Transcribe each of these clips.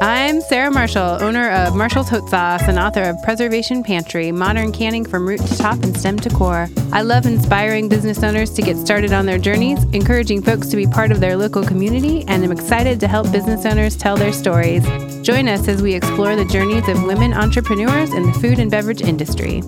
I'm Sarah Marshall, owner of Marshall's Hot Sauce and author of Preservation Pantry, Modern Canning from Root to Top and Stem to Core. I love inspiring business owners to get started on their journeys, encouraging folks to be part of their local community, and I'm excited to help business owners tell their stories. Join us as we explore the journeys of women entrepreneurs in the food and beverage industry.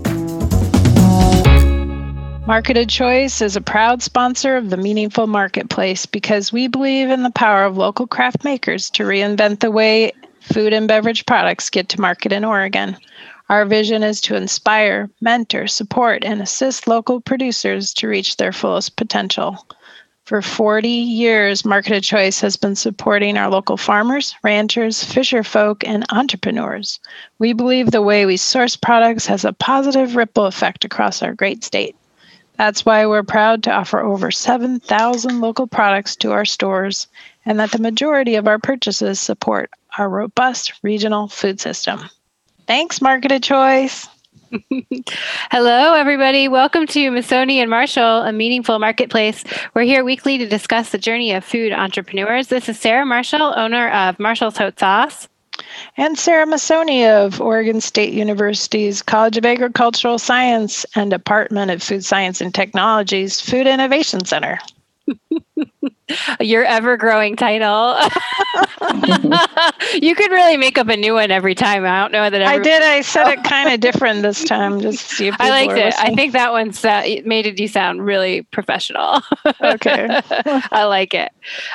Marketed Choice is a proud sponsor of the Meaningful Marketplace because we believe in the power of local craft makers to reinvent the way food and beverage products get to market in Oregon. Our vision is to inspire, mentor, support, and assist local producers to reach their fullest potential. For 40 years, Marketed Choice has been supporting our local farmers, ranchers, fisher folk, and entrepreneurs. We believe the way we source products has a positive ripple effect across our great state. That's why we're proud to offer over 7,000 local products to our stores, and that the majority of our purchases support our robust regional food system. Thanks, Marketed Choice. Hello, everybody. Welcome to Missoni and Marshall, a Meaningful Marketplace. We're here weekly to discuss the journey of food entrepreneurs. This is Sarah Marshall, owner of Marshall's Hot Sauce. And Sarah Masoni of Oregon State University's College of Agricultural Science and Department of Food Science and Technology's Food Innovation Center. Your ever-growing title. You could really make up a new one every time. I don't know that I did. I said it kind of different this time, just to see if I liked it. Listening. I think that one made you sound really professional. Okay. I like it.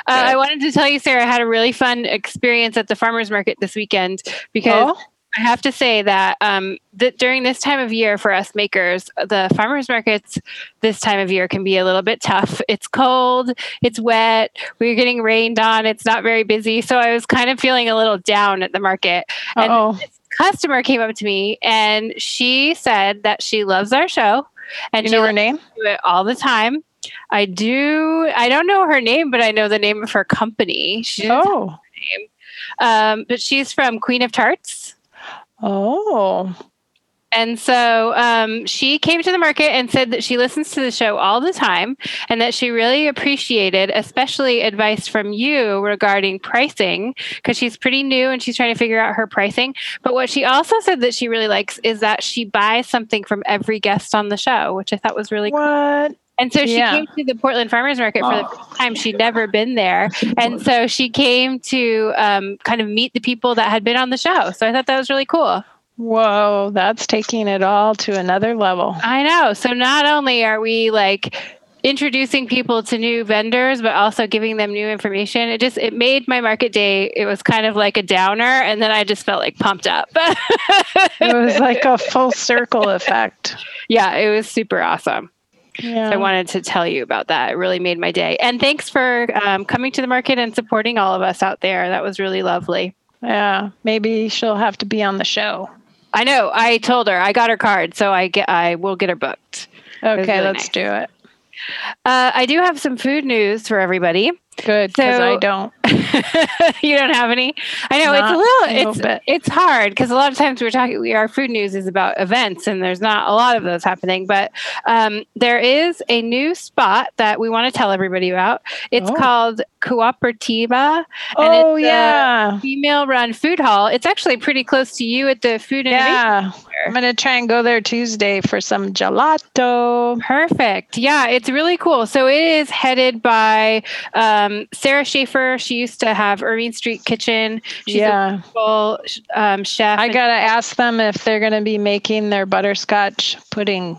Right. I wanted to tell you, Sarah, I had a really fun experience at the farmers market this weekend because I have to say that that during this time of year for us makers, the farmers markets this time of year can be a little bit tough. It's cold, it's wet, we're getting rained on, it's not very busy. So I was kind of feeling a little down at the market. Uh-oh. And this customer came up to me and she said that she loves our show. And she listens to it all the time. I do. I don't know her name, but I know the name of her company. She didn't tell her name. But she's from Queen of Tarts. Oh. And so she came to the market and said that she listens to the show all the time and that she really appreciated, especially advice from you regarding pricing, because she's pretty new and she's trying to figure out her pricing. But what she also said that she really likes is that she buys something from every guest on the show, which I thought was really cool. And so she came to the Portland Farmers Market for the first time. She'd never been there. And so she came to kind of meet the people that had been on the show. So I thought that was really cool. Whoa, that's taking it all to another level. I know. So not only are we like introducing people to new vendors, but also giving them new information. It made my market day. It was kind of like a downer. And then I just felt like pumped up. It was like a full circle effect. Yeah, it was super awesome. Yeah. So I wanted to tell you about that. It really made my day. And thanks for coming to the market and supporting all of us out there. That was really lovely. Yeah. Maybe she'll have to be on the show. I know. I told her. I got her card. So I will get her booked. Okay. Really let's do it. I do have some food news for everybody. Good, because I don't. You don't have any? I know it's hard because a lot of times our food news is about events and there's not a lot of those happening, but there is a new spot that we want to tell everybody about. It's called Cooperativa. And it's a female-run food hall. It's actually pretty close to you at the Food Innovation Center. I'm going to try and go there Tuesday for some gelato. Perfect. Yeah, it's really cool. So it is headed by Sarah Schaefer. She used to have Irving Street Kitchen. She's a wonderful chef. I got to ask them if they're going to be making their butterscotch pudding.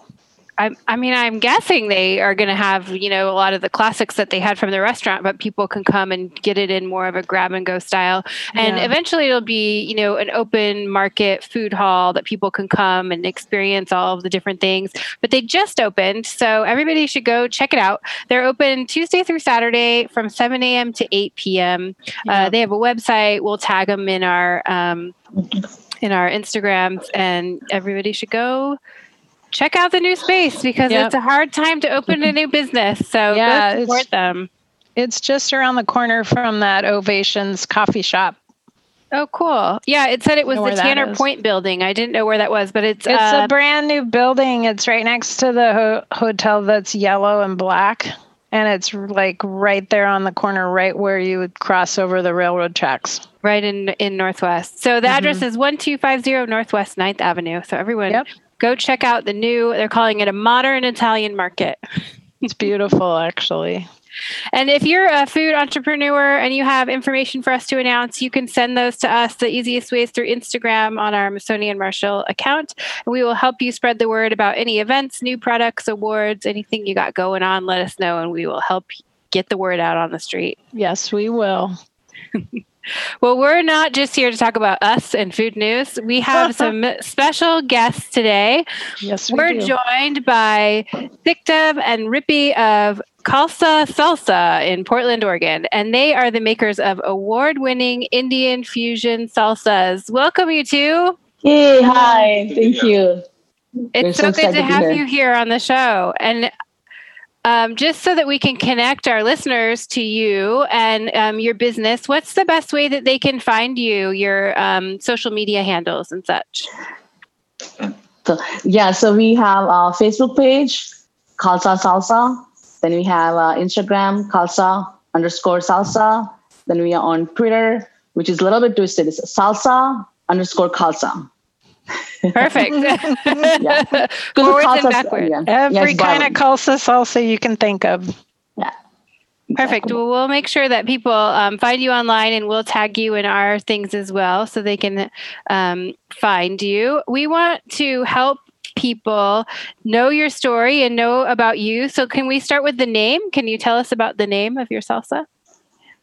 I'm guessing they are going to have, you know, a lot of the classics that they had from the restaurant, but people can come and get it in more of a grab and go style. And eventually it'll be, you know, an open market food hall that people can come and experience all of the different things. But they just opened, so everybody should go check it out. They're open Tuesday through Saturday from 7 a.m. to 8 p.m. They have a website. We'll tag them in our Instagrams, and everybody should go check out the new space, because it's a hard time to open a new business. So go support them. It's just around the corner from that Ovations coffee shop. Oh, cool. Yeah, it said it was the Tanner Point building. I didn't know where that was, but it's a brand new building. It's right next to the hotel that's yellow and black. And it's like right there on the corner, right where you would cross over the railroad tracks. Right in Northwest. So the address is 1250 Northwest 9th Avenue. So everyone... go check out the new, they're calling it a modern Italian market. It's beautiful, actually. And if you're a food entrepreneur and you have information for us to announce, you can send those to us. The easiest way is through Instagram on our Missoni and Marshall account. And we will help you spread the word about any events, new products, awards, anything you got going on. Let us know, and we will help get the word out on the street. Yes, we will. Well, we're not just here to talk about us and food news. We have some special guests today. Yes, we're joined by Sikta and Rippy of Khalsa Salsa in Portland, Oregon, and they are the makers of award-winning Indian fusion salsas. Welcome, you two. Hey, hi. Thank you. It's so good to have you here on the show. And just so that we can connect our listeners to you and your business, what's the best way that they can find you, your social media handles and such? So we have our Facebook page, Khalsa Salsa. Then we have Instagram, Khalsa_Salsa. Then we are on Twitter, which is a little bit twisted. It's Salsa_Khalsa. Perfect. Forwards and backwards. Every kind of Khalsa salsa you can think of. Yeah. Perfect. Exactly. Well, we'll make sure that people find you online, and we'll tag you in our things as well, so they can find you. We want to help people know your story and know about you. So can we start with the name? Can you tell us about the name of your salsa?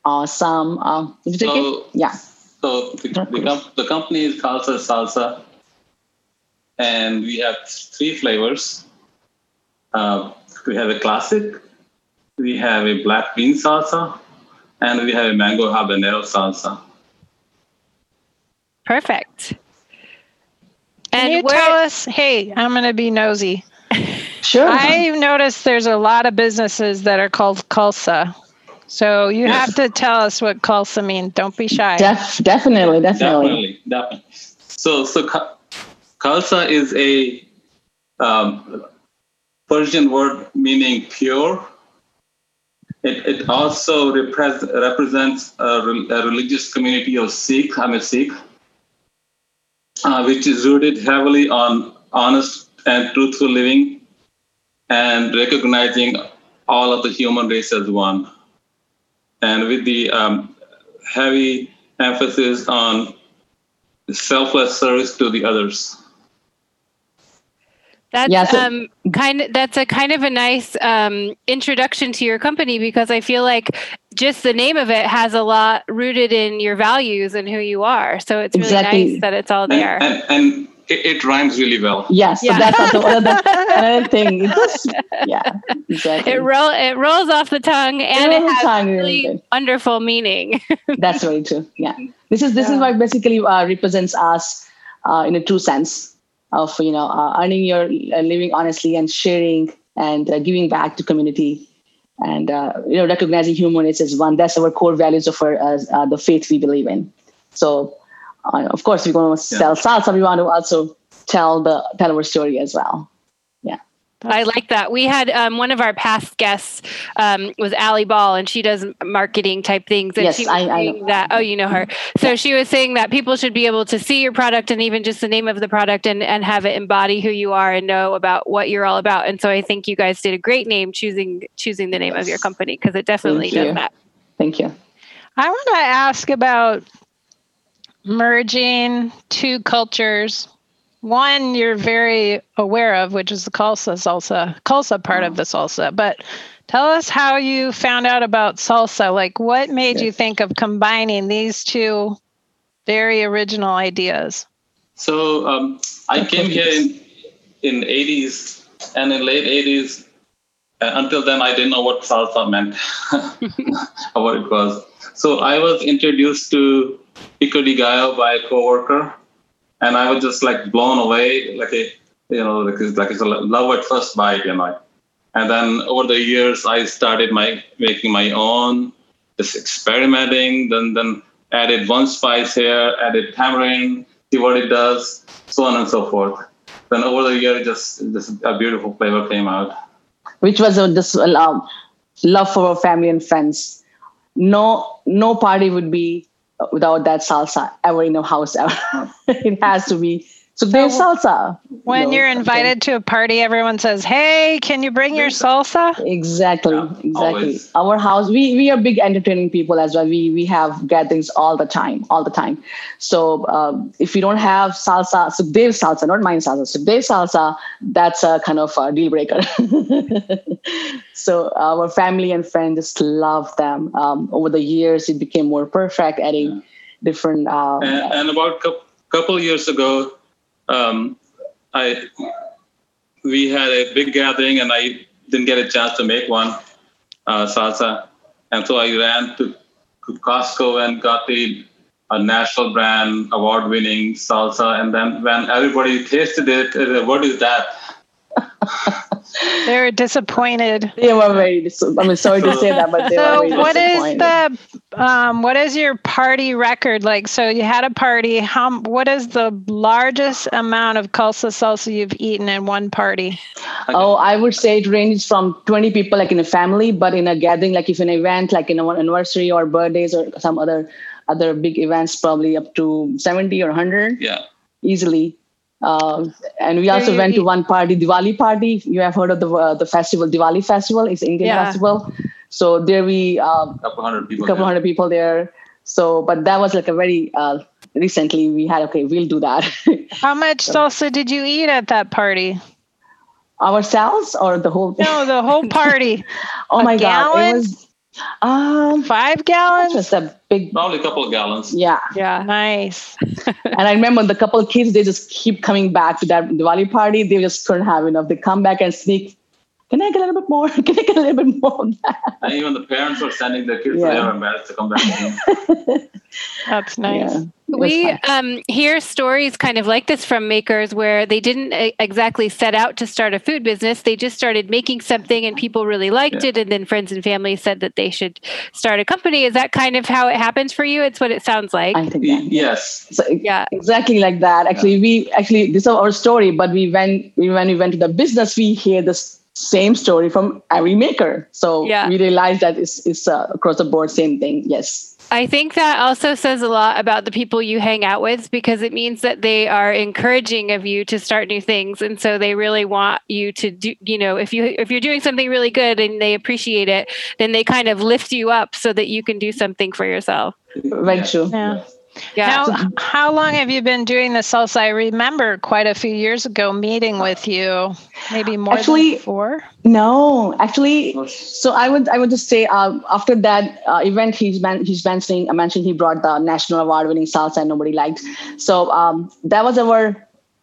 Awesome. So the company is Khalsa Salsa, and we have three flavors. We have a classic, we have a black bean salsa, and we have a mango habanero salsa. Perfect. Can you tell us, hey, I'm going to be nosy. Sure. I've noticed there's a lot of businesses that are called Khalsa. So you have to tell us what Khalsa means. Don't be shy. Definitely. So Khalsa is a Persian word meaning pure. It also represents a religious community of Sikh. I'm a Sikh, which is rooted heavily on honest and truthful living and recognizing all of the human race as one. And with the heavy emphasis on selfless service to the others. That's a kind of a nice introduction to your company, because I feel like just the name of it has a lot rooted in your values and who you are. So it's really nice that it's all there. And it rhymes really well. That's also another thing. It rolls off the tongue, and it has really wonderful meaning. That's very true. Yeah, this is what basically represents us in a true sense of earning your living honestly and sharing and giving back to community, and recognizing human rights as one. That's our core values of the faith we believe in. So. Of course, we're going to sell salsa. We want to also tell our story as well. Yeah, I like that. We had one of our past guests was Allie Ball, and she does marketing type things. And she was saying that. Oh, you know her. So she was saying that people should be able to see your product and even just the name of the product and have it embody who you are and know about what you're all about. And so I think you guys did a great name choosing the name of your company, because it definitely does that. Thank you. I want to ask about merging two cultures one you're very aware of, which is the Khalsa part of the salsa. But tell us how you found out about salsa. Like, what made you think of combining these two very original ideas? So I came here in 80s, and in late 80s, until then, I didn't know what salsa meant, or what it was. So I was introduced to pico de gallo by a coworker. And I was just like blown away, like it's a love at first bite, And then over the years, I started making my own, just experimenting. Then added one spice here, added tamarind, see what it does, so on and so forth. Then over the years, just a beautiful flavor came out. Which was this love for our family and friends. No party would be without that salsa ever in a house ever. It has to be. So there's salsa. When you're invited to a party, everyone says, "Hey, can you bring your salsa?" Exactly. Yeah, exactly. Always. Our house, we are big entertaining people as well. We have gatherings all the time. So if you don't have salsa, so there's salsa, not mine salsa. So there's salsa, that's a kind of a deal breaker. So our family and friends just love them. Over the years, it became more perfect, adding different. And about a couple years ago, we had a big gathering and I didn't get a chance to make one salsa, and so I ran to Costco and got a national brand award-winning salsa. And then when everybody tasted it, they said, "What is that?" They were disappointed. They were very disappointed. I'm sorry to say that, but they were very disappointed. So what is your party record like? So you had a party. What is the largest amount of Khalsa salsa you've eaten in one party? Okay. Oh, I would say it ranges from 20 people, like in a family, but in a gathering, like if an event, like in an anniversary or birthdays or some other big events, probably up to 70 or 100. Yeah. Easily. And we also went to one party, Diwali party. You have heard of the festival, Diwali festival. It's Indian festival. So there we couple hundred people there. So, but that was like a very recently we had. Okay, we'll do that. How much salsa did you eat at that party? Ourselves or the whole? No, the whole party. Oh my God! It was 5 gallons. Just a big, probably a couple of gallons. Yeah. Yeah. Nice. And I remember the couple of kids, they just keep coming back to that Diwali party. They just couldn't have enough. They come back and sneak. Can I get a little bit more? Can I get a little bit more of that? And even the parents were sending their kids. They were embarrassed to come back again. That's nice. Yeah. We hear stories kind of like this from makers where they didn't exactly set out to start a food business. They just started making something and people really liked it. And then friends and family said that they should start a company. Is that kind of how it happens for you? It's what it sounds like. I think yes. So, exactly like that. Actually, we this is our story, but when we went to the business, we hear this same story from every maker. So we realized that it's across the board, same thing. Yes. I think that also says a lot about the people you hang out with, because it means that they are encouraging of you to start new things. And so they really want you to do, if you're doing something really good and they appreciate it, then they kind of lift you up so that you can do something for yourself. Right. True. Yeah. Yeah. Now, how long have you been doing the salsa? I remember quite a few years ago meeting with you, maybe more than 4. No, actually. So I would just say after that event, he brought the national award-winning salsa and nobody liked. So that was our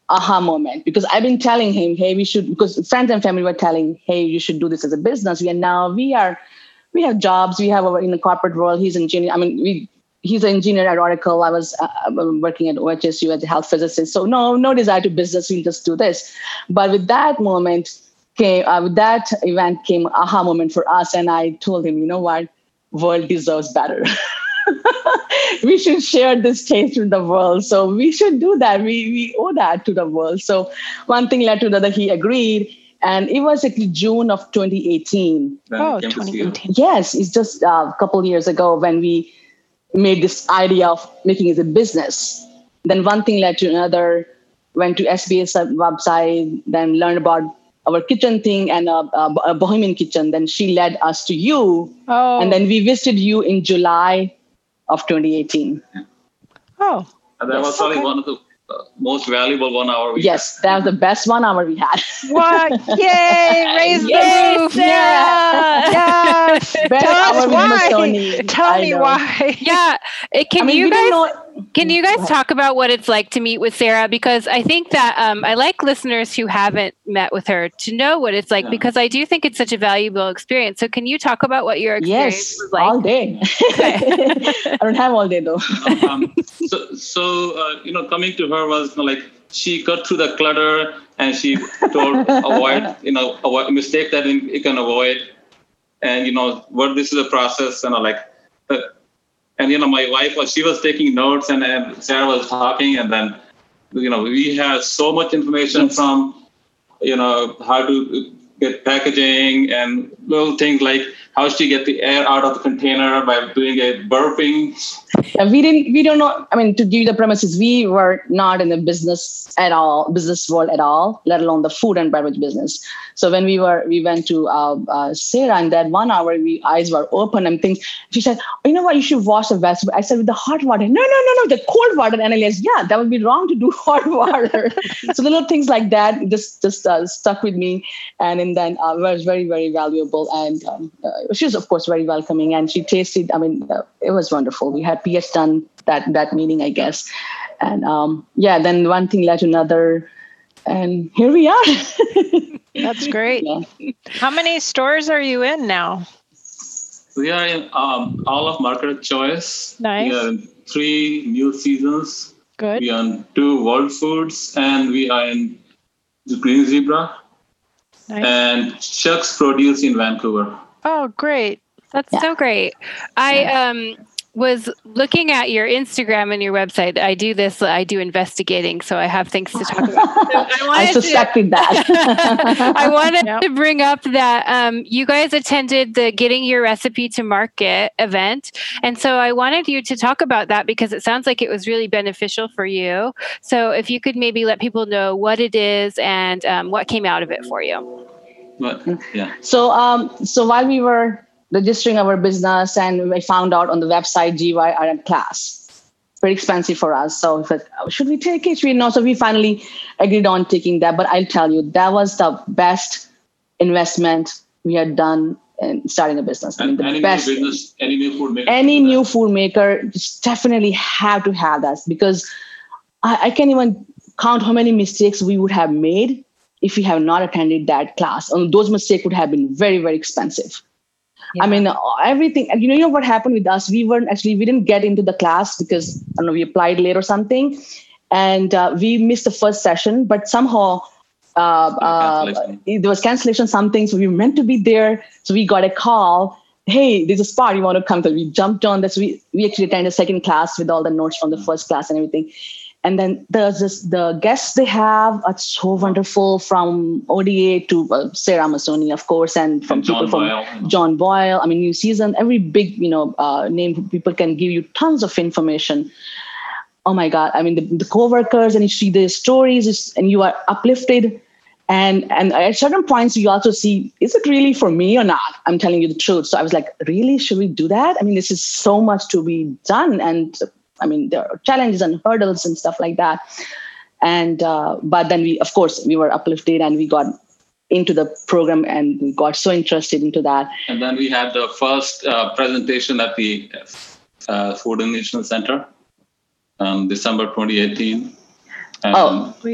aha moment, because I've been telling him, hey, we should, because friends and family were telling, hey, you should do this as a business. We have jobs, we have in the corporate world. He's an engineer. I mean, he's an engineer at Oracle. I was working at OHSU as a health physicist. So no desire to business. We'll just do this. But with that moment came aha moment for us. And I told him, you know what? World deserves better. We should share this taste with the world. So we should do that. We owe that to the world. So one thing led to another. He agreed. And it was like June of 2018. Oh, 2018. Yes. It's just a couple of years ago when we made this idea of making it a business. Then one thing led to another, went to SBS website, then learned about our kitchen thing and a Bohemian Kitchen. Then she led us to you. Oh. And then we visited you in July of 2018. Oh. And that was probably one of the most valuable 1 hour we had. That was the best 1 hour we had. What? Yay! Raise the roof! Yeah. Yes. Tell us why. Tell me why. Yeah. Can you guys talk about what it's like to meet with Sarah? Because I think that I like listeners who haven't met with her to know what it's like, because I do think it's such a valuable experience. So can you talk about what your experience was like? Yes, all day. I don't have all day though. Coming to her was she cut through the clutter and she told avoid mistake that you can avoid. And, this is a process and my wife, she was taking notes and Sarah was talking. And then, we had so much information from, how to get packaging and little things like how she get the air out of the container by doing a burping. And to give you the premises, we were not in the business world at all, let alone the food and beverage business. So when we went to Sarah, and that 1 hour, we eyes were open and things. She said, you know what, you should wash the vegetable. I said, with the hot water. No, the cold water. And I realized, that would be wrong to do hot water. So little things like that just stuck with me. And then was very, very valuable. And she was, of course, very welcoming. And she tasted, it was wonderful. We had PS done that meeting, I guess. And then one thing led to another. And here we are. That's great. Yeah. How many stores are you in now? We are in all of Marketed Choice. Nice. We are in 3 New Seasons. Good. We are in 2 World Foods. And we are in the Green Zebra. Nice. And Chuck's Produce in Vancouver. Oh, great. That's so great. I was looking at your Instagram and your website. I do investigating, so I have things to talk about. So I suspected that. I wanted to bring up that you guys attended the Getting Your Recipe to Market event. And so I wanted you to talk about that because it sounds like it was really beneficial for you. So if you could maybe let people know what it is and what came out of it for you. So while we were registering our business, and I found out on the website GYRM class, very expensive for us. So we said, should we take it? So we finally agreed on taking that. But I'll tell you, that was the best investment we had done in starting a business. Any new food maker just definitely have to have that, because I can't even count how many mistakes we would have made if we have not attended that class. And those mistakes would have been very, very expensive. Yeah. Everything. And you know what happened with us? We didn't get into the class because, we applied late or something. And we missed the first session, but somehow there was cancellation, something. So we were meant to be there. So we got a call. Hey, there's a spot, you want to come? So we jumped on this. We actually attended a second class with all the notes from the first class and everything. And then there's the guests they have are so wonderful, from ODA to Sarah Masoni, of course, and from people from John Boyle. New Season, every big, name, people can give you tons of information. Oh my God. The coworkers, and you see their stories and you are uplifted. And at certain points, you also see, is it really for me or not? I'm telling you the truth. So I was like, really, should we do that? This is so much to be done. And there are challenges and hurdles and stuff like that. And, but then we were uplifted and we got into the program and we got so interested into that. And then we had the first presentation at the Food Innovation Center, December 2018. So the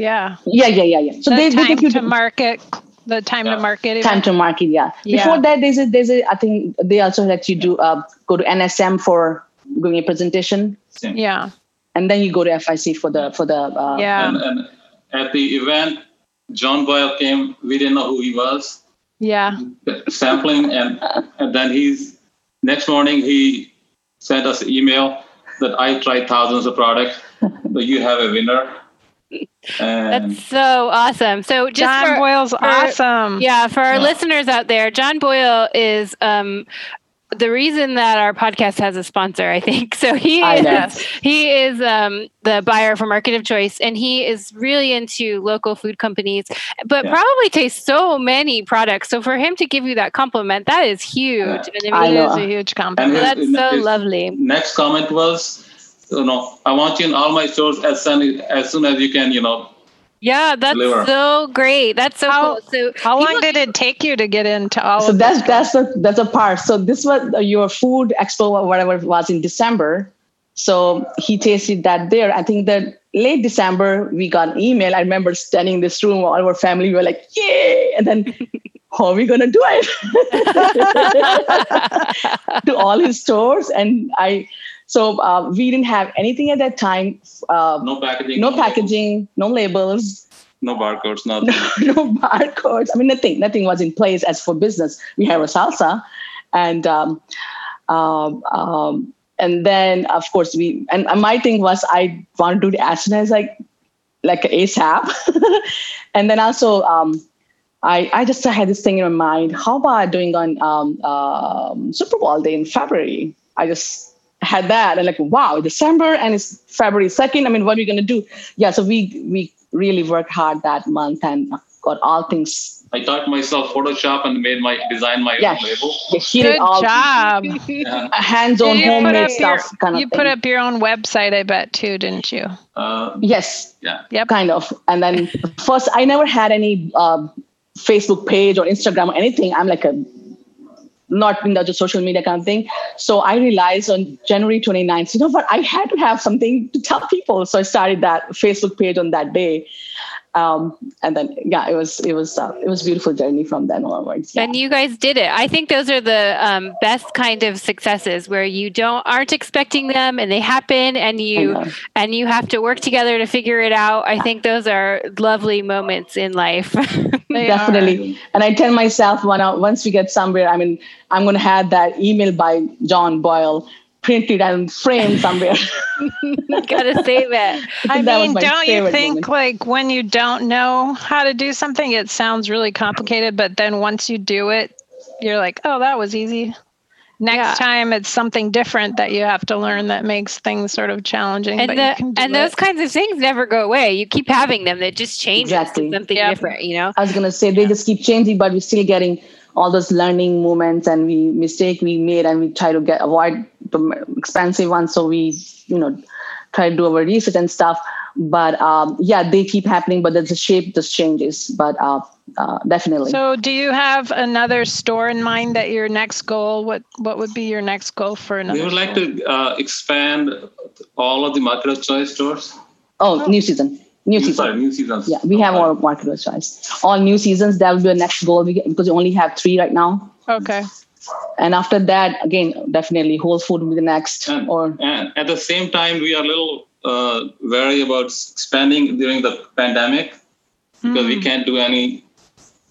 time to market. Before that, there's a, I think they also let you do, go to NSM for giving a presentation. Yeah. And then you go to FIC for the. And at the event, John Boyle came. We didn't know who he was. Yeah. Sampling. And then next morning, he sent us an email that I tried thousands of products, but you have a winner. That's so awesome. So just John Boyle's awesome. Yeah. For our listeners out there, John Boyle is, the reason that our podcast has a sponsor, I think. So he is the buyer for Market of Choice, and he is really into local food companies, but probably tastes so many products. So for him to give you that compliment, that is huge. It is a huge compliment. That's so lovely. Next comment was, I want you in all my stores as soon as you can, Yeah, that's deliver. So great. That's so cool. So how long did it take you to get into all of that? So that's a part. So this was your food expo or whatever it was in December. So he tasted that there. I think that late December, we got an email. I remember standing in this room, all our family, we were like, yay! And then, how are we going to do it? To all his stores. And So we didn't have anything at that time. No packaging, no labels. No barcodes, nothing. No barcodes. I mean, nothing was in place as for business. We have a salsa. And then, of course, my thing was I wanted to do it as soon as like ASAP. And then also, I just had this thing in my mind. How about doing on Super Bowl day in February? I just had that and December and it's February 2nd. I mean, what are we going to do? Yeah, so we really worked hard that month and got all things. I taught myself Photoshop and made my own label. Yeah, good job. Yeah. Hands-on homemade stuff kind of thing. You put up your own website, I bet, too, didn't you? Yes. Yeah. Yep. Kind of. And then first, I never had any Facebook page or Instagram or anything. I'm not in the social media kind of thing. So I realized on January 29th, but I had to have something to tell people. So I started that Facebook page on that day. And then, it was a beautiful journey from then onwards. Yeah. And you guys did it. I think those are the best kind of successes where you aren't expecting them and they happen and you have to work together to figure it out. I think those are lovely moments in life. Definitely. Are. And I tell myself once we get somewhere, I mean, I'm going to have that email by John Boyle printed and framed somewhere. Gotta save it. I mean, don't you think moment. When you don't know how to do something, it sounds really complicated, but then once you do it, you're like, oh, that was easy. Next time it's something different that you have to learn that makes things sort of challenging. And those kinds of things never go away. You keep having them. They just change to something different, I was going to say, they just keep changing, but we're still getting all those learning moments and mistake we made and we try to avoid the expensive ones. So we, try to do our research and stuff. But they keep happening, but the shape just changes. But definitely. So do you have another store in mind that your next goal? What would be your next goal for another? We would like to expand all of the Market of Choice stores. New season. New seasons. Yeah, we have our Market of Choice. All new seasons, that will be our next goal because we only have 3 right now. Okay. And after that, again, definitely Whole Food will be the next. And at the same time, we are a little wary about expanding during the pandemic because we can't do any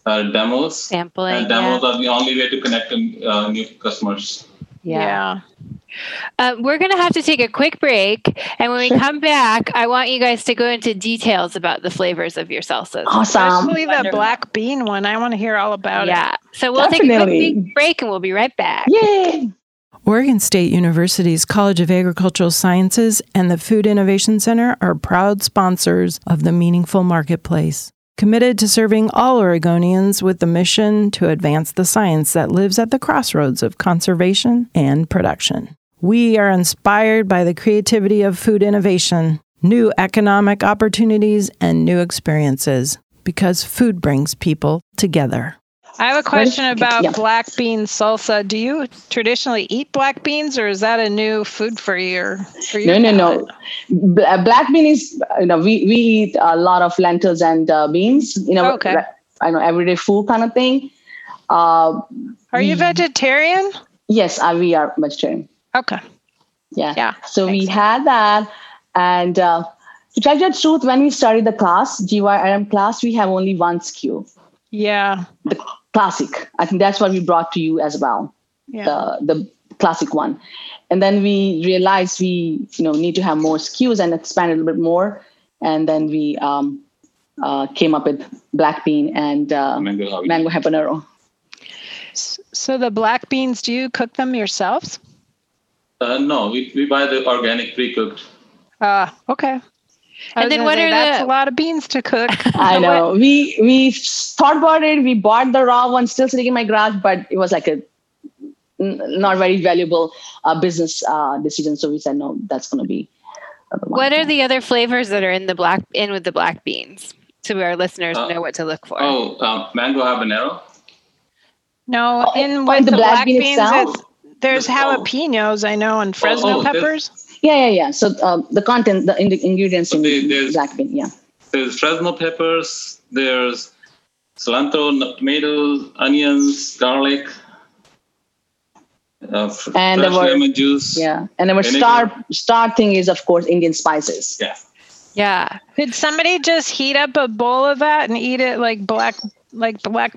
demos. Sampling. And demos are the only way to connect to new customers. Yeah. We're going to have to take a quick break. And when we come back, I want you guys to go into details about the flavors of your salsas. Awesome. Especially the black bean one. I want to hear all about it. Yeah. So we'll take a quick break and we'll be right back. Yay. Oregon State University's College of Agricultural Sciences and the Food Innovation Center are proud sponsors of the Meaningful Marketplace, committed to serving all Oregonians with the mission to advance the science that lives at the crossroads of conservation and production. We are inspired by the creativity of food innovation, new economic opportunities, and new experiences, because food brings people together. I have a question about black bean salsa. Do you traditionally eat black beans, or is that a new food for you? No. Black bean is, we eat a lot of lentils and beans. Everyday food kind of thing. Are you vegetarian? Yes, we are vegetarian. Okay. Yeah. So we had that, and to tell you the truth, when we started the class, GYRM class, we have only one SKU. Yeah. The classic. I think that's what we brought to you as well. Yeah. The classic one. And then we realized we, need to have more SKUs and expand a little bit more. And then we came up with black bean and mango habanero. So the black beans, do you cook them yourselves? No, we buy the organic pre-cooked. Okay. And then that's a lot of beans to cook. I know. We thought about it. We bought the raw one still sitting in my garage, but it was like a not very valuable business decision. So we said, no, that's going to be What are the other flavors that are in with the black beans, so our listeners know what to look for? Mango habanero. No, in with the black beans, there's jalapenos, I know, and Fresno peppers. Yeah. So the content, the ingredients so in black bean, yeah. There's Fresno peppers, there's cilantro, tomatoes, onions, garlic, and fresh lemon juice. Yeah, and our star thing is, of course, Indian spices. Yeah. Could somebody just heat up a bowl of that and eat it like black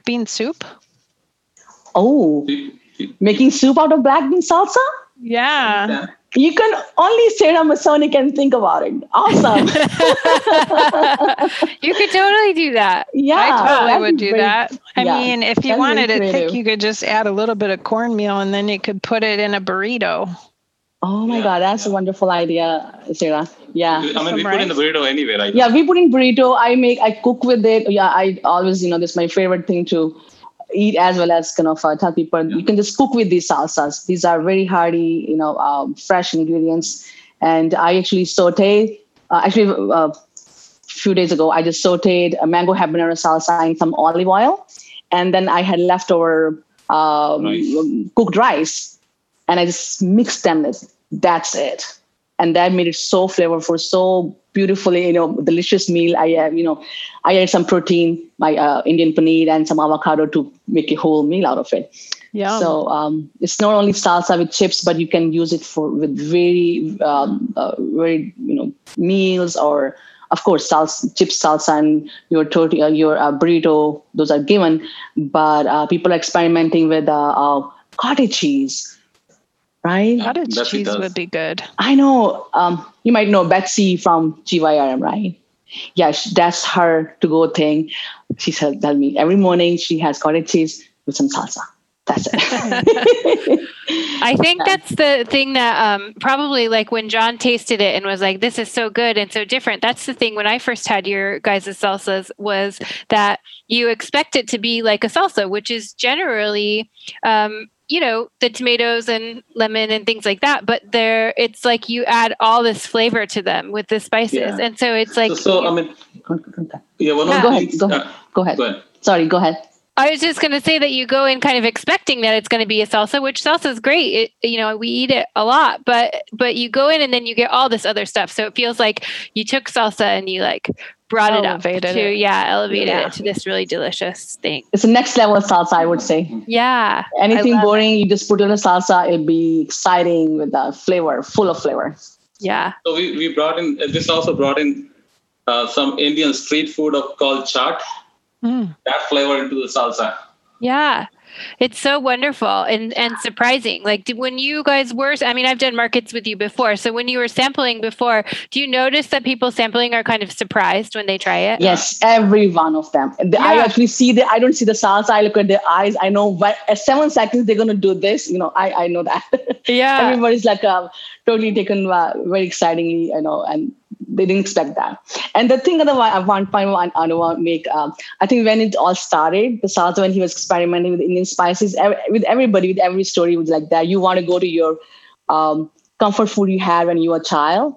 bean soup? Oh, making soup out of black bean salsa? Yeah. You can only Sarah Masoni can think about it. Awesome. You could totally do that. Yeah. I would do that. I mean, if you wanted it, I think you could just add a little bit of cornmeal and then you could put it in a burrito. Oh my God, that's a wonderful idea, Sarah. Yeah. I mean, we put in the burrito anyway, right? Yeah, we put in burrito. I cook with it. Yeah, I always, this is my favorite thing to eat, as well as tell people you can just cook with these salsas. These are very hearty, fresh ingredients. And I actually a few days ago, I just sauteed a mango habanero salsa in some olive oil. And then I had leftover cooked rice. And I just mixed them with, that's it. And that made it so flavorful, so beautifully, delicious meal. I added some protein, my Indian paneer and some avocado to make a whole meal out of it. Yeah. So it's not only salsa with chips, but you can use it with very, very, meals, or of course, salsa, chips, salsa, and your tortilla, your burrito. Those are given, but people are experimenting with cottage cheese. Right? Cottage cheese would be good. I know. You might know Betsy from GYRM, right? Yeah, that's her to-go thing. She said, tell me, every morning she has cottage cheese with some salsa. That's it. I think that's the thing that probably when John tasted it and was like, this is so good and so different. That's the thing when I first had your guys' salsas, was that you expect it to be like a salsa, which is generally... the tomatoes and lemon and things like that, but it's like you add all this flavor to them with the spices, and so it's like. Go ahead. Sorry, go ahead. I was just going to say that you go in kind of expecting that it's going to be a salsa, which salsa is great. We eat it a lot, but you go in and then you get all this other stuff. So it feels like you took salsa and you brought elevated it up it to this really delicious thing. It's the next level of salsa, I would say. Yeah. Anything boring, you just put in a salsa, it'll be exciting with the flavor, full of flavor. Yeah. So we brought in, this also brought in some Indian street food called chaat. Mm. That flavor into the salsa. Yeah. It's so wonderful and surprising. When you guys were, I've done markets with you before. So when you were sampling before, do you notice that people sampling are kind of surprised when they try it? Yes, every one of them. I actually see I don't see the salsa. I look at their eyes. I know what, at 7 seconds, they're going to do this. I know that. Yeah. Everybody's totally taken very excitingly, and they didn't expect that. And the thing at one point I want to make, I think when it all started, the salsa, when he was experimenting with Indian spices, with everybody, with every story was like that. You want to go to your comfort food you had when you were a child.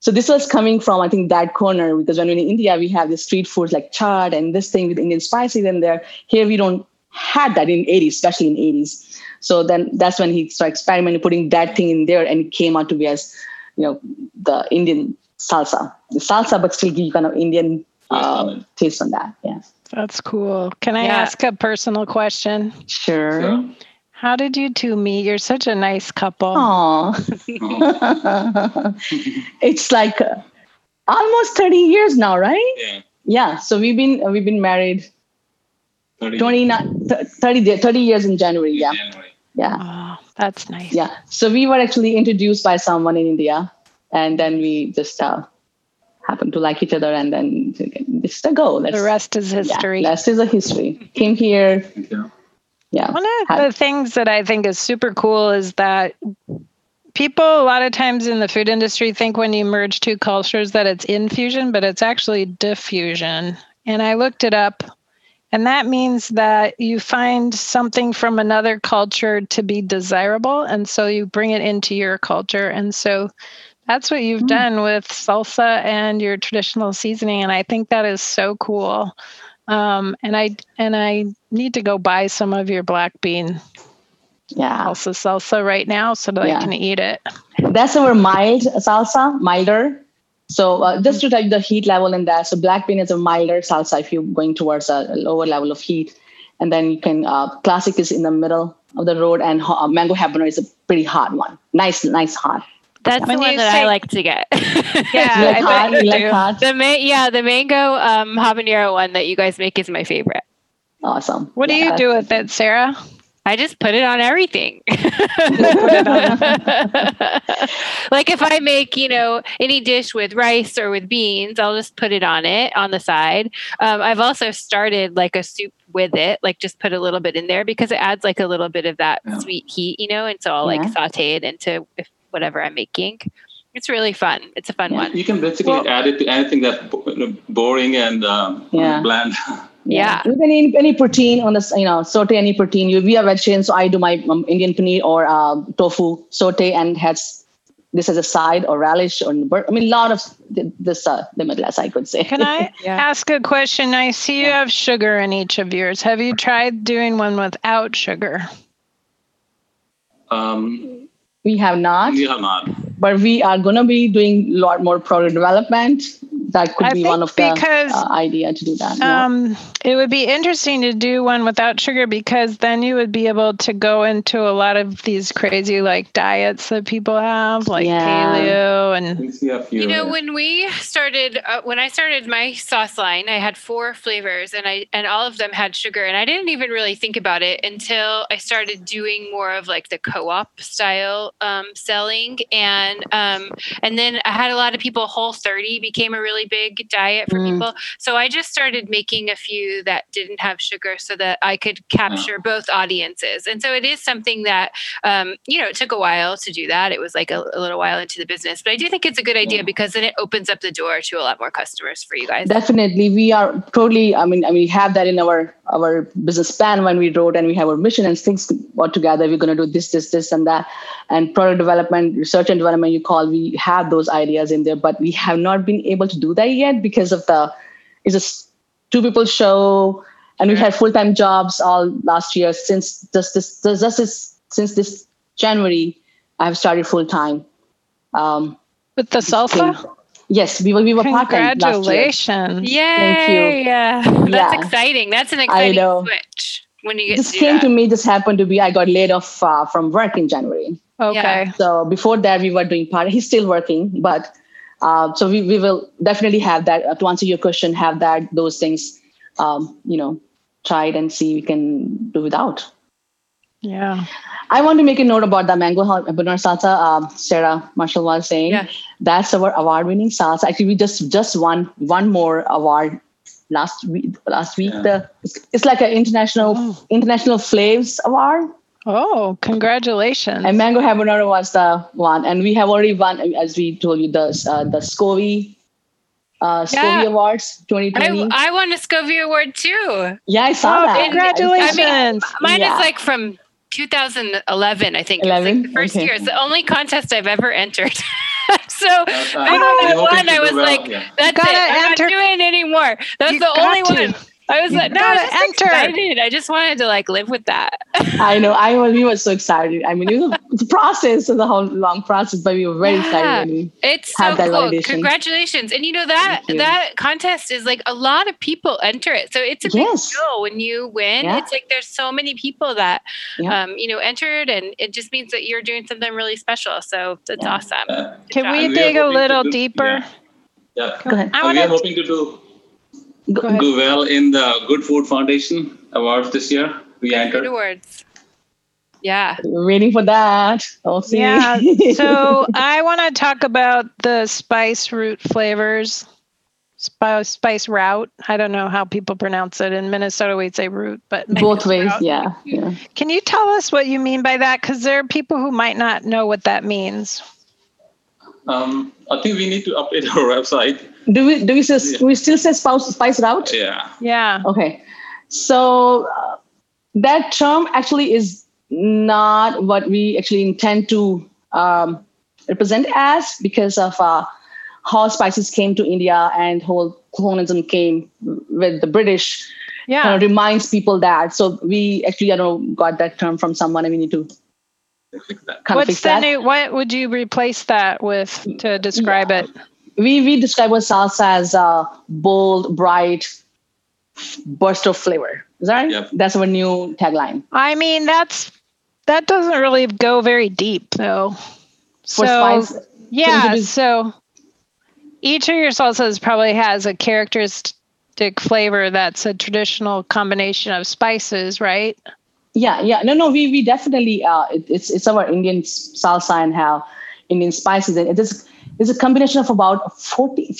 So this was coming from, I think, that corner, because when we're in India, we have the street foods like chaat and this thing with Indian spices in there. Here we don't had that in 80s, especially in 80s. So then that's when he started experimenting, putting that thing in there, and it came out to be as, the Indian salsa. The salsa, but still give you kind of Indian taste on that. Yeah. That's cool. Can I ask a personal question? Sure. How did you two meet? You're such a nice couple. Aww. It's almost 30 years now, right? Yeah. Yeah. So we've been married 30 years in January. Yeah. Yeah. Oh, that's nice. Yeah. So we were actually introduced by someone in India. And then we just happened to like each other, and then this is a go. The rest is history. The rest is a history. Came here. Yeah. One of the things that I think is super cool is that people a lot of times in the food industry think when you merge two cultures that it's infusion, but it's actually diffusion. And I looked it up, and that means that you find something from another culture to be desirable, and so you bring it into your culture. And so That's what you've done with salsa and your traditional seasoning. And I think that is so cool. And I need to go buy some of your black bean salsa right now so that I can eat it. That's our mild salsa, milder. So just to type the heat level in that. So black bean is a milder salsa if you're going towards a lower level of heat. And then you can, classic is in the middle of the road, and mango habanero is a pretty hot one. Nice hot. That's the one that I like to get. You like hot? The mango habanero one that you guys make is my favorite. Awesome. What do you do with it, Sarah? I just put it on everything. Like if I make, any dish with rice or with beans, I'll just put it on the side. I've also started like a soup with it, like just put a little bit in there because it adds like a little bit of that sweet heat, and so I'll like saute it into whatever I'm making. It's really fun. It's a fun one. You can basically add it to anything that's boring and bland. Yeah. You can eat any protein on this, saute any protein. We are vegetarian, so I do my Indian paneer or tofu saute and has this as a side or relish or a lot of this limitless, I could say. Can I ask a question? I see you have sugar in each of yours. Have you tried doing one without sugar? We have not. We have not. But we are going to be doing a lot more product development. That could be one of the idea to do that. It would be interesting to do one without sugar because then you would be able to go into a lot of these crazy diets that people have, paleo and. When I started my sauce line, I had 4 flavors and all of them had sugar, and I didn't even really think about it until I started doing more of the co-op style selling. And then I had a lot of people, Whole30 became a really big diet for people. So I just started making a few that didn't have sugar so that I could capture both audiences. And so it is something that, it took a while to do that. It was a little while into the business, but I do think it's a good idea because then it opens up the door to a lot more customers for you guys. Definitely. We are totally, we have that in our business plan when we wrote, and we have our mission and things all together. We're going to do this, this, this, and that, and product development, research and development, we have those ideas in there, but we have not been able to do that yet because of it's a 2-person show, and we had full-time jobs all last year. Since this January, I've started full-time. With the salsa? Yes, we were part-time last year. Congratulations. Yay. Thank you. Yeah. That's exciting. That's an exciting switch. When you get this to came that. To me, this happened to be, I got laid off from work in January. Okay. Yeah. So before that, we were doing he's still working, but so we will definitely have that. To answer your question, have those things, tried and see we can do without. Yeah. I want to make a note about the mango habanero salsa. Sarah Marshall was saying that's our award-winning salsa. Actually, we just won one more award last week. It's like an international flavors award. Oh, congratulations. And mango habanero was the one. And we have already won, as we told you, the SCOVY Awards 2020. I won a SCOVY award too. Yeah, I saw that. Congratulations. Mine is from 2011, I think. 11? It's the first year. It's the only contest I've ever entered. So I won. I was that's it. I'm not doing it anymore. That's the only one. I was excited. I just wanted to live with that. I know. We were so excited. It was the process, the whole long process, but we were very excited when we had that cool validation. Congratulations! And that contest is a lot of people enter it, so it's a big deal when you win. Yeah. It's there's so many people that entered, and it just means that you're doing something really special. So that's awesome. Can we dig a little deeper? Yeah. Go ahead. We are hoping to do. Do well in the Good Food Foundation Awards this year. We entered. Awards. Yeah. We're waiting for that. I'll see. Yeah. So I want to talk about the spice route flavors. Spice route. I don't know how people pronounce it. In Minnesota, we'd say root, but both ways. Yeah. Yeah. Can you tell us what you mean by that? Because there are people who might not know what that means. I think we need to update our website. Do we still say spice route? Yeah. Yeah. Okay. So that term actually is not what we actually intend to represent as because of how spices came to India and whole colonialism came with the British. Yeah, kind of reminds people that. So we actually, I don't know, got that term from someone, and we need to fix that. What would you replace that with to describe it? We describe our salsa as a bold, bright burst of flavor. Is that right? Yep. That's our new tagline. I mean, that doesn't really go very deep, though. For spice. Yeah, so each of your salsas probably has a characteristic flavor that's a traditional combination of spices, right? Yeah. No, we definitely, it's our Indian salsa and how Indian spices. And it's a combination of about 14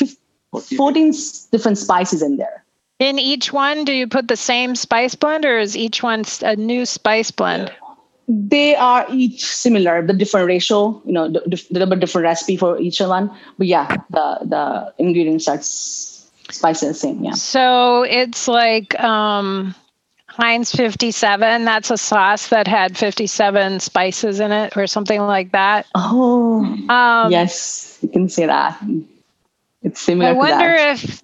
different spices in there. In each one, do you put the same spice blend, or is each one a new spice blend? Yeah. They are each similar, the different ratio, a little bit different recipe for each one. But yeah, the ingredients are spices the same, yeah. So it's like Hines 57, that's a sauce that had 57 spices in it or something like that. Oh, yes, you can say that. It's similar to that. I wonder if,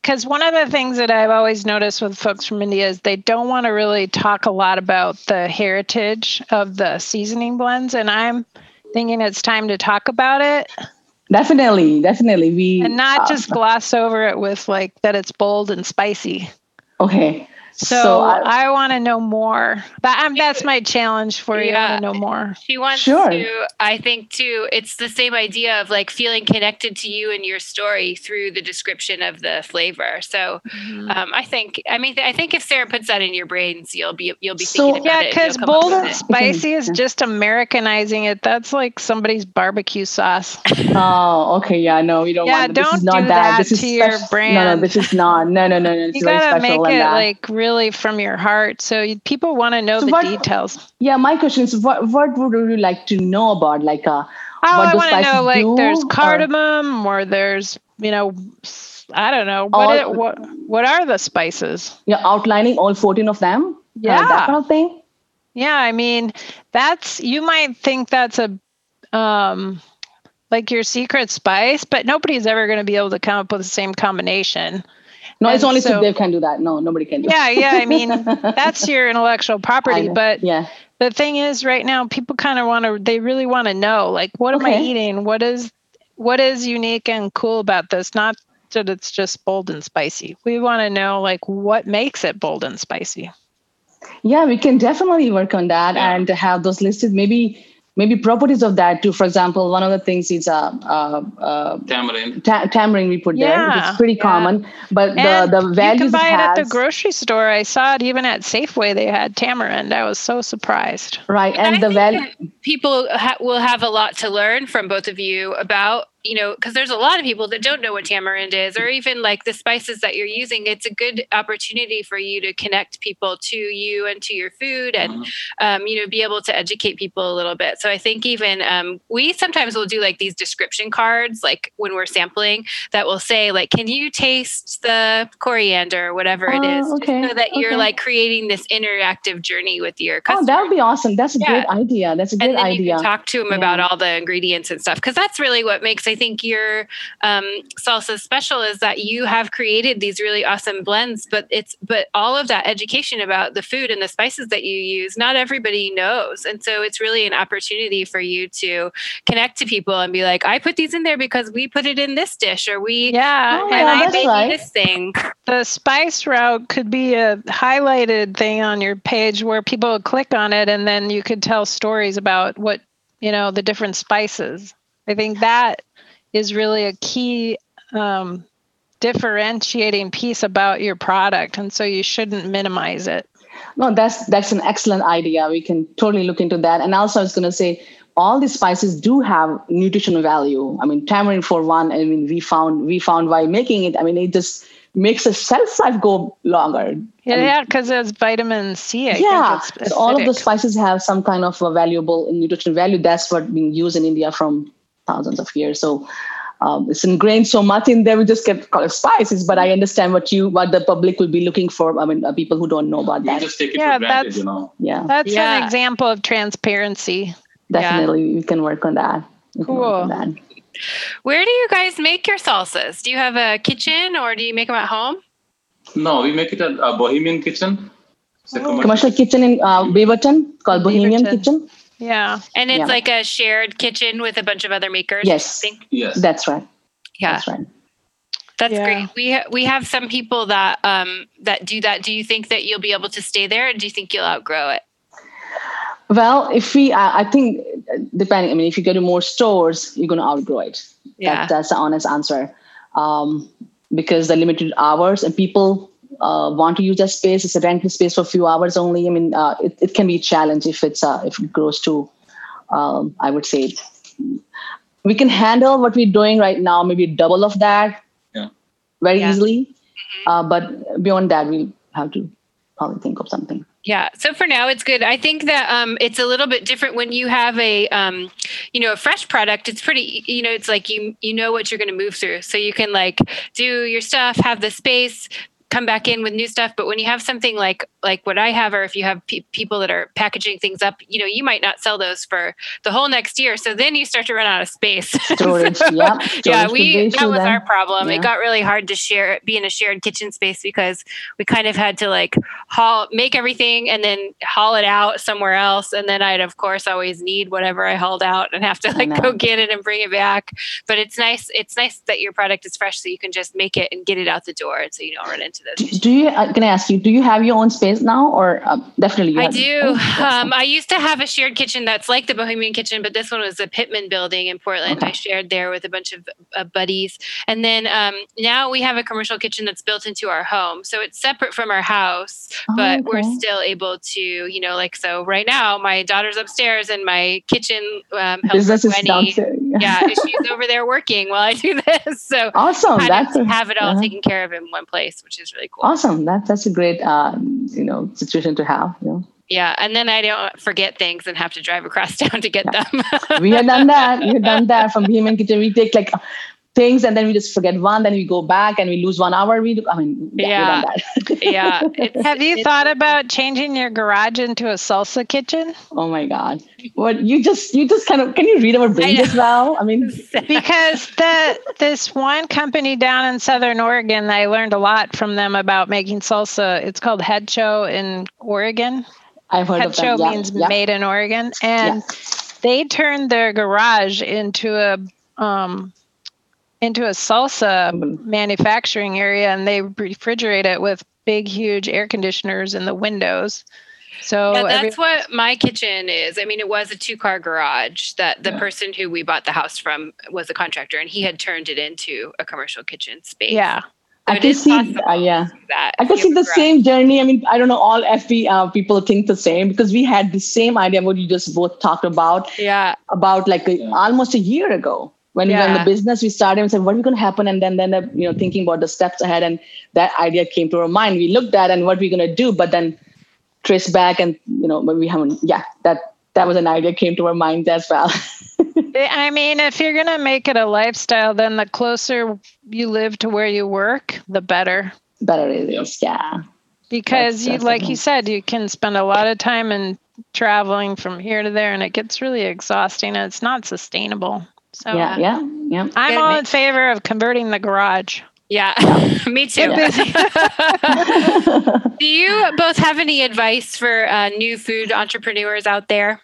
because one of the things that I've always noticed with folks from India is they don't want to really talk a lot about the heritage of the seasoning blends. And I'm thinking it's time to talk about it. Definitely. And not just gloss over it with like that it's bold and spicy. Okay. So I want to know more. That's my challenge for you. Yeah. I want to know more. She wants to, I think, too. It's the same idea of like feeling connected to you and your story through the description of the flavor. So I think if Sarah puts that in your brains, you'll be thinking about it. Yeah, because bold and spicy is just Americanizing it. That's like somebody's barbecue sauce. Oh, okay. Yeah, no, we don't want this. Don't is not do that. This is to your brand. No, this is not. No. It's you gotta make it like really from your heart. So people want to know details. Yeah, my question is, what would you like to know about? Like, what I want to know, like, there's cardamom or there's, I don't know. What are the spices? Yeah, outlining all 14 of them? Yeah. That kind of thing? Yeah, I mean, you might think that's a, like your secret spice, but nobody's ever going to be able to come up with the same combination. No, and it's only Sukhdev can do that. No, nobody can do that. Yeah. I mean, that's your intellectual property. But the thing is right now, people they really want to know, like, what am I eating? What is unique and cool about this? Not that it's just bold and spicy. We want to know, like, what makes it bold and spicy? Yeah, we can definitely work on that and have those listed. Maybe properties of that too. For example, one of the things is tamarind. Tamarind we put there. It's pretty common, but and the values you can buy it at the grocery store. I saw it even at Safeway. They had tamarind. I was so surprised. Right, and the value people will have a lot to learn from both of you about. Because there's a lot of people that don't know what tamarind is, or even like the spices that you're using. It's a good opportunity for you to connect people to you and to your food and, be able to educate people a little bit. So I think even we sometimes will do like these description cards, like when we're sampling, that will say like, can you taste the coriander or whatever it is? Okay. So that you're like creating this interactive journey with your customer. Oh, that would be awesome. That's a great idea. That's a good idea. And then you can talk to them about all the ingredients and stuff. Because that's really what makes I think your salsa special is that you have created these really awesome blends, but all of that education about the food and the spices that you use, not everybody knows. And so it's really an opportunity for you to connect to people and be like, I put these in there because we put it in this dish or I made this thing. The spice route could be a highlighted thing on your page where people would click on it. And then you could tell stories about what, the different spices. I think that is really a key differentiating piece about your product. And so you shouldn't minimize it. No, that's an excellent idea. We can totally look into that. And also I was going to say, all these spices do have nutritional value. I mean, tamarind for one, we found by making it, it just makes the shelf life go longer. Yeah, because there's vitamin C. I think it's all of the spices have some kind of a valuable nutritional value. That's what being used in India from thousands of years. So it's ingrained so much in there. We just get called spices, but I understand what the public will be looking for. People who don't know about that. You just take it for granted, That's an example of transparency. Definitely, we can work on that. Cool. Where do you guys make your salsas? Do you have a kitchen or do you make them at home? No, we make it at Bohemian Kitchen. It's a commercial kitchen in Beaverton called Bohemian Kitchen. Yeah. And it's like a shared kitchen with a bunch of other makers. Yes. Yes. That's right. Yeah. That's right. That's great. We have some people that that do that. Do you think that you'll be able to stay there, or do you think you'll outgrow it? Well, if we, I think, depending. I mean, if you go to more stores, you're going to outgrow it. Yeah, that's the honest answer. Because the limited hours and people want to use that space. It's a rented space for a few hours only. I mean, it can be a challenge if it's if it grows to, I would say, we can handle what we're doing right now. Maybe double of that. Very easily. Mm-hmm. But beyond that, we'll have to probably think of something. Yeah. So for now, it's good. I think that it's a little bit different when you have a, a fresh product. It's pretty, it's like you know what you're going to move through. So you can like do your stuff, have the space, come back in with new stuff. But when you have something like what I have, or if you have people that are packaging things up, you might not sell those for the whole next year. So then you start to run out of space. Storage, so, yeah. That was our problem. Yeah. It got really hard to share, be in a shared kitchen space, because we kind of had to like make everything and then haul it out somewhere else. And then I'd of course always need whatever I hauled out and have to like go get it and bring it back. But it's nice. It's nice that your product is fresh, so you can just make it and get it out the door, and so you don't run into those. Do you? Can I ask you? Do you have your own space now, or definitely? I do. I used to have a shared kitchen that's like the Bohemian Kitchen, but this one was the Pittman Building in Portland. Okay. I shared there with a bunch of buddies, and then now we have a commercial kitchen that's built into our home, so it's separate from our house, but we're still able to, so right now my daughter's upstairs and my kitchen business is downstairs. Yeah, she's over there working while I do this. So awesome! That's have it all taken care of in one place, which is really cool. Awesome! That's a great situation to have. Yeah, and then I don't forget things and have to drive across town to get them. We had done that from Bohemian Kitchen. We take like things and then we just forget one, then we go back and we lose 1 hour. Yeah. Have you thought about changing your garage into a salsa kitchen? Oh my God. What you just kind of, can you read our brains as well? I mean, because this one company down in Southern Oregon, I learned a lot from them about making salsa. It's called Head Show in Oregon. I've heard of that. Head Show means made in Oregon. And they turned their garage into a salsa manufacturing area, and they refrigerate it with big, huge air conditioners in the windows. So that's what my kitchen is. I mean, it was a 2-car garage that the person who we bought the house from was a contractor, and he had turned it into a commercial kitchen space. Yeah. So I can see the same journey. I mean, I don't know, all FB people think the same, because we had the same idea what you just both talked about. Yeah. About like almost a year ago. When we were in the business, we started and said, what is going to happen? And then thinking about the steps ahead, and that idea came to our mind. We looked at and what we're going to do, but then trace back and, but we haven't, that was an idea came to our mind as well. I mean, if you're going to make it a lifestyle, then the closer you live to where you work, the better. Better it is, yeah. Because you said, you can spend a lot of time in traveling from here to there, and it gets really exhausting and it's not sustainable. So I'm all in favor of converting the garage. Yeah, me too. Do you both have any advice for new food entrepreneurs out there?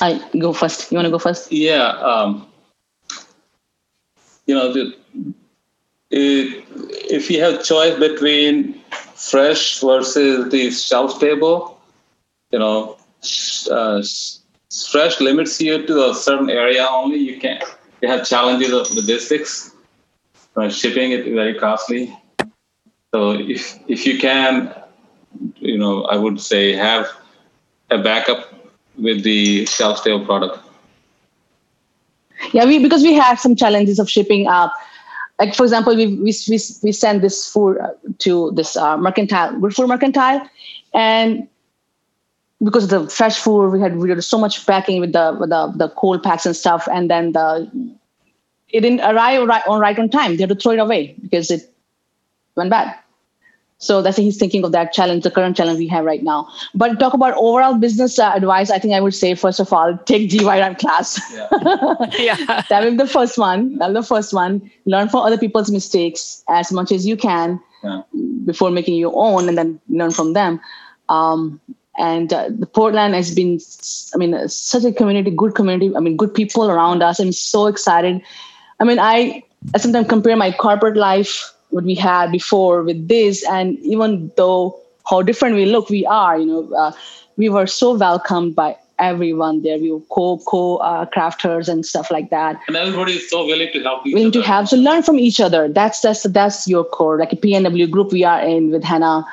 I go first. You want to go first? Yeah. If you have choice between fresh versus the shelf table, fresh limits you to a certain area only. You have challenges of logistics. Shipping is very costly. So if you can, I would say have a backup with the shelf-stable product. Yeah, because we had some challenges of shipping up. Like for example, we sent this food to this mercantile, Good Food Mercantile, and because of the fresh food, we did so much packing with the cold packs and stuff, and then it didn't arrive right on time. They had to throw it away because it went bad. So that's he's thinking of that challenge, the current challenge we have right now. But to talk about overall business advice, I think I would say, first of all, take DIY class. Yeah. Yeah. That was the first one. Learn from other people's mistakes as much as you can before making your own, and then learn from them. And the Portland has been, such a community, good community. Good people around us. I'm so excited. I sometimes compare my corporate life, what we had before, with this, and even though how different we are, we were so welcomed by everyone there. We were crafters and stuff like that, and everybody is so willing to help so learn from each other. That's your core, like a PNW group we are in with Hannah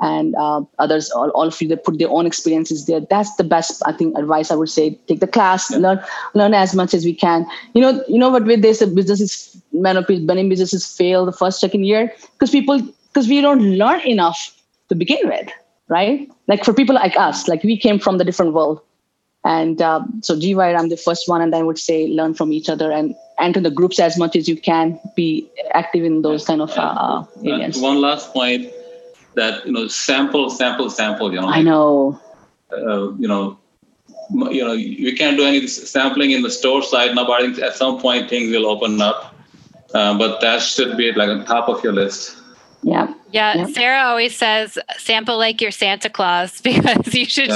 and others, all of you that put their own experiences there. That's the best, I think, advice I would say. Take the class, learn as much as we can. What with this, many businesses fail the first, second year because we don't learn enough to begin with, right? Like for people like us, like we came from the different world. And so GY, I'm the first one, and I would say learn from each other and enter the groups as much as you can. Be active in those kind of areas. One last point. That sample. I know. You can't do any sampling in the store side now, but I think at some point things will open up. But that should be like on top of your list. Yeah. Yeah. Sarah always says, sample like you're Santa Claus, because you should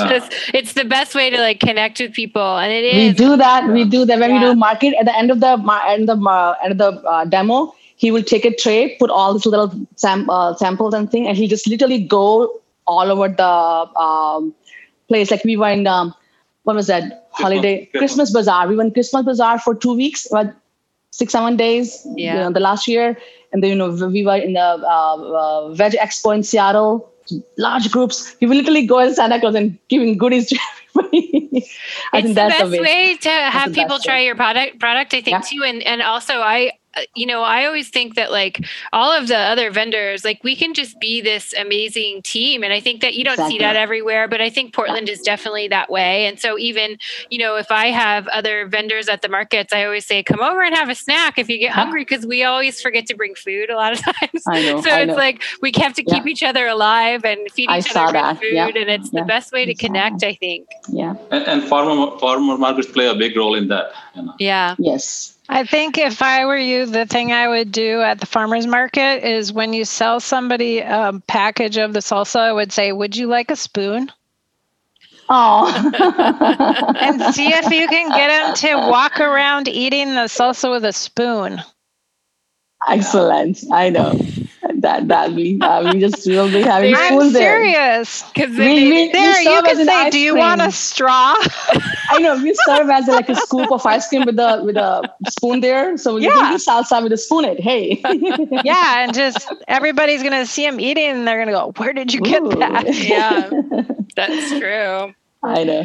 it's the best way to connect with people. And it is. We do that when we do market at the end of the demo. He will take a tray, put all these little samples and thing, and he'll just literally go all over the place. Like we were in, what was that? Holiday, Christmas Bazaar. We went Christmas Bazaar for 2 weeks, about 6-7 days, the last year. And then, we were in the Veg Expo in Seattle, large groups. He will literally go as Santa Claus and giving goodies to everybody. I think that's the best way to have people try your product, I think, too. And also, I always think that all of the other vendors, we can just be this amazing team. And I think that you don't see that everywhere, but I think Portland is definitely that way. And so even, if I have other vendors at the markets, I always say, come over and have a snack if you get hungry, because we always forget to bring food a lot of times. I know, so it's we have to keep each other alive and feed each other food. Yeah. And it's the best way to connect, I think. Yeah. And farmer markets play a big role in that. Yeah. Yes. I think if I were you, the thing I would do at the farmer's market is when you sell somebody a package of the salsa, I would say, would you like a spoon? Oh. And see if you can get them to walk around eating the salsa with a spoon. Excellent. I know. That we just will be having spoons there. I'm serious. Because there you can say, do you want a straw? I know, we serve as a scoop of ice cream with a spoon there. So we can do salsa with a spoon it. Hey. Yeah, and just everybody's going to see them eating and they're going to go, where did you get that? Yeah, that's true. I know.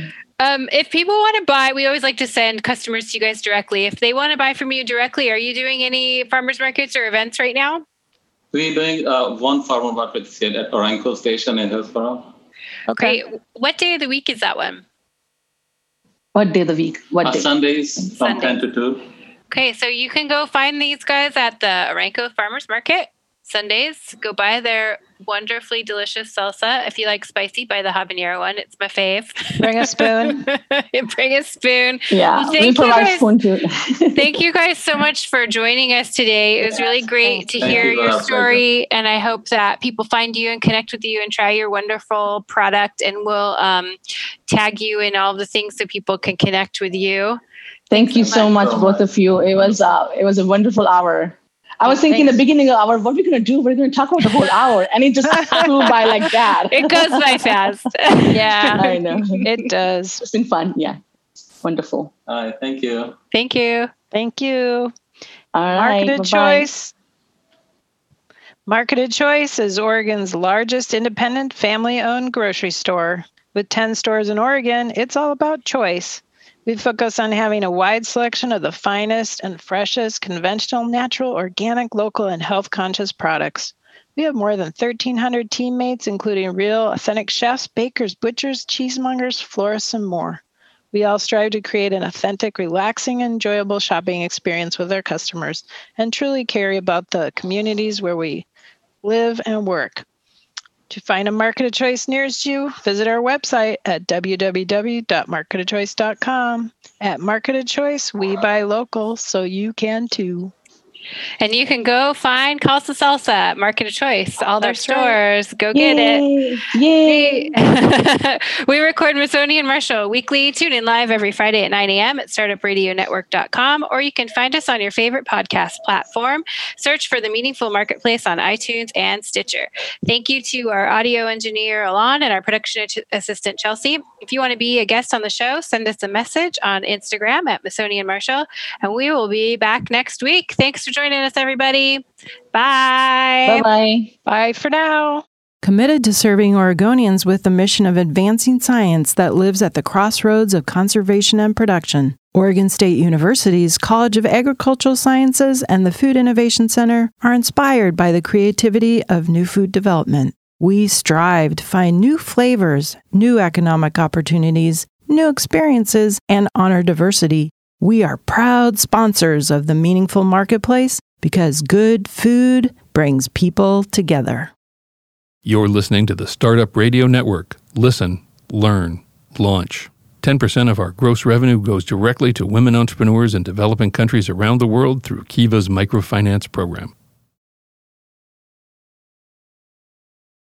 If people want to buy, we always like to send customers to you guys directly. If they want to buy from you directly, are you doing any farmers markets or events right now? We're doing one farmer market at Orenco Station in Hillsboro. Okay. Great. What day of the week is that one? What day of the week? What day? Sundays from 10 to 2. Okay, so you can go find these guys at the Orenco Farmers Market Sundays. Go buy their wonderfully delicious salsa. If you like spicy, buy the habanero one. It's my fave. Bring a spoon. Yeah, well, we provide spoon too. Thank you guys so much for joining us today. It was really great to hear your story, and I hope that people find you and connect with you and try your wonderful product. And we'll tag you in all the things so people can connect with you. Thank you so much, both of you. It was a wonderful hour. I was thinking in the beginning of the hour, what are we going to do? We're going to talk about the whole hour. And it just flew by like that. It goes by fast. Yeah. I know. It does. It's been fun. Yeah. Wonderful. All right. Thank you. Thank you. Thank you. All right. Marketed Choice. Marketed Choice is Oregon's largest independent family-owned grocery store. With 10 stores in Oregon, it's all about choice. We focus on having a wide selection of the finest and freshest conventional, natural, organic, local, and health-conscious products. We have more than 1,300 teammates, including real, authentic chefs, bakers, butchers, cheesemongers, florists, and more. We all strive to create an authentic, relaxing, enjoyable shopping experience with our customers and truly care about the communities where we live and work. To find a Marketed Choice nearest you, visit our website at www.marketedchoice.com. At Marketed Choice, we buy local, so you can too. And you can go find Khalsa Salsa at Market of Choice, all their stores. Right. Go get it. Yay! We record Missoni and Marshall weekly. Tune in live every Friday at 9 a.m. at startupradionetwork.com, or you can find us on your favorite podcast platform. Search for The Meaningful Marketplace on iTunes and Stitcher. Thank you to our audio engineer, Alon, and our production assistant, Chelsea. If you want to be a guest on the show, send us a message on Instagram at Missoni and Marshall, and we will be back next week. Thanks for joining us, everybody. Bye. Bye-bye. Bye for now. Committed to serving Oregonians with the mission of advancing science that lives at the crossroads of conservation and production, Oregon State University's College of Agricultural Sciences and the Food Innovation Center are inspired by the creativity of new food development. We strive to find new flavors, new economic opportunities, new experiences, and honor diversity. We are proud sponsors of The Meaningful Marketplace because good food brings people together. You're listening to the Startup Radio Network. Listen, learn, launch. 10% of our gross revenue goes directly to women entrepreneurs in developing countries around the world through Kiva's microfinance program.